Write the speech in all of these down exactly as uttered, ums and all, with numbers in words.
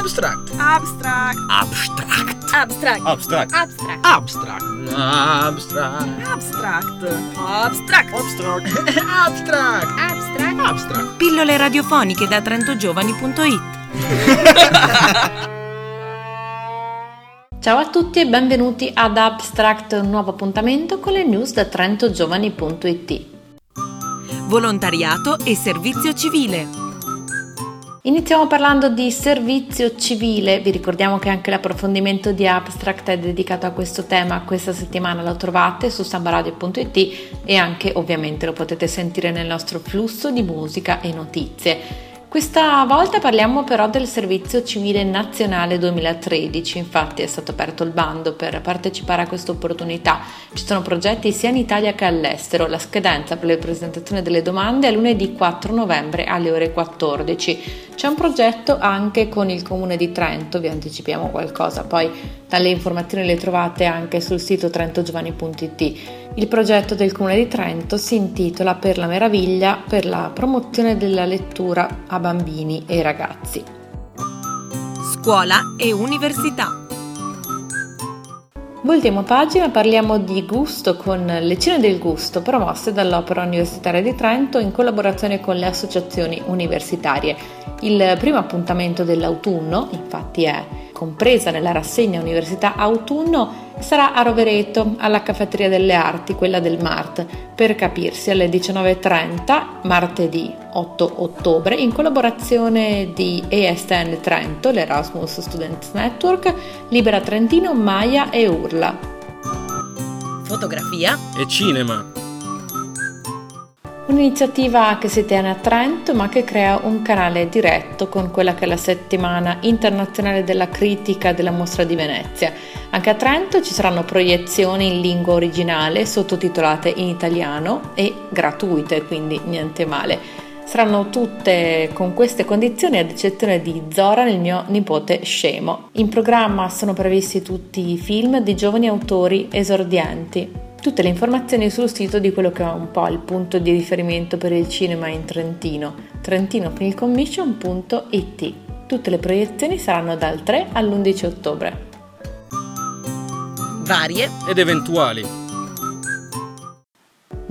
Abstract. Abstract. Abstract. Abstract. Abstract. Abstract. Abstract. Abstract. Abstract. Abstract. Abstract. Abstract. Abstract. Abstract. Pillole radiofoniche da Trento Giovani punto it. Ciao a tutti e benvenuti ad Abstract, un nuovo appuntamento con le news da Trento Giovani punto it. Volontariato e servizio civile. Iniziamo parlando di servizio civile. Vi ricordiamo che anche l'approfondimento di Abstract è dedicato a questo tema. Questa settimana lo trovate su samba radio punto it e anche ovviamente lo potete sentire nel nostro flusso di musica e notizie. Questa volta parliamo però del Servizio Civile Nazionale duemilatredici, infatti è stato aperto il bando per partecipare a questa opportunità. Ci sono progetti sia in Italia che all'estero. La scadenza per la presentazione delle domande è lunedì quattro novembre alle ore quattordici. C'è un progetto anche con il Comune di Trento, vi anticipiamo qualcosa, poi dalle informazioni le trovate anche sul sito Trento Giovani punto it. Il progetto del Comune di Trento si intitola Per la meraviglia, per la promozione della lettura a bambini e ragazzi. Scuola e università. Voltiamo pagina, parliamo di gusto con le Cene del Gusto promosse dall'Opera Universitaria di Trento in collaborazione con le associazioni universitarie. Il primo appuntamento dell'autunno, infatti è compresa nella rassegna Università Autunno, sarà a Rovereto, alla Caffetteria delle Arti, quella del MART, per capirsi alle diciannove e trenta, martedì otto ottobre, in collaborazione di E S N Trento, l'Erasmus Students Network, Libera Trentino, Maia e Urla. Fotografia e cinema. Un'iniziativa che si tiene a Trento ma che crea un canale diretto con quella che è la settimana internazionale della critica della Mostra di Venezia. Anche a Trento ci saranno proiezioni in lingua originale, sottotitolate in italiano e gratuite, quindi niente male. Saranno tutte con queste condizioni, ad eccezione di Zora, il mio nipote scemo. In programma sono previsti tutti i film di giovani autori esordienti. Tutte le informazioni sul sito di quello che è un po' il punto di riferimento per il cinema in Trentino, trentinofilmcommission punto it. Tutte le proiezioni saranno dal tre all'undici ottobre. Varie ed eventuali.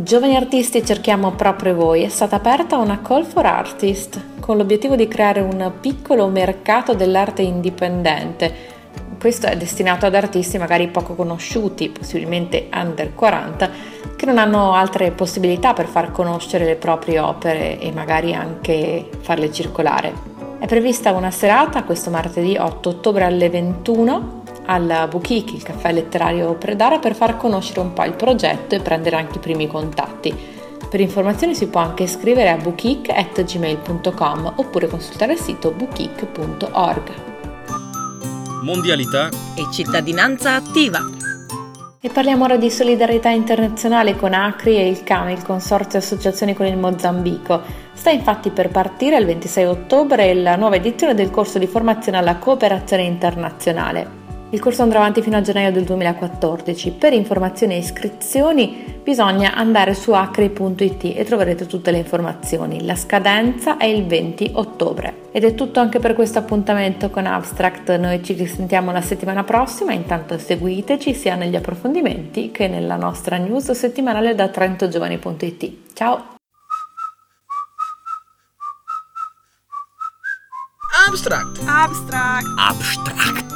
Giovani artisti, cerchiamo proprio voi. È stata aperta una Call for Artist con l'obiettivo di creare un piccolo mercato dell'arte indipendente. Questo è destinato ad artisti magari poco conosciuti, possibilmente under quaranta, che non hanno altre possibilità per far conoscere le proprie opere e magari anche farle circolare. È prevista una serata questo martedì otto ottobre alle ventuno al Bookique, il caffè letterario Predara, per far conoscere un po' il progetto e prendere anche i primi contatti. Per informazioni si può anche iscrivere a bookique chiocciola gmail punto com oppure consultare il sito bookique punto org. Mondialità e cittadinanza attiva. E parliamo ora di solidarietà internazionale con ACRI e il CAM, il Consorzio Associazioni con il Mozambico. Sta infatti per partire il ventisei ottobre la nuova edizione del corso di formazione alla cooperazione internazionale. Il corso andrà avanti fino a gennaio del duemilaquattordici. Per informazioni e iscrizioni bisogna andare su acri punto it e troverete tutte le informazioni. La scadenza è il venti ottobre. Ed è tutto anche per questo appuntamento con Abstract. Noi ci risentiamo la settimana prossima, intanto seguiteci sia negli approfondimenti che nella nostra news settimanale da Trento Giovani punto it. Ciao! Abstract. Abstract. Abstract.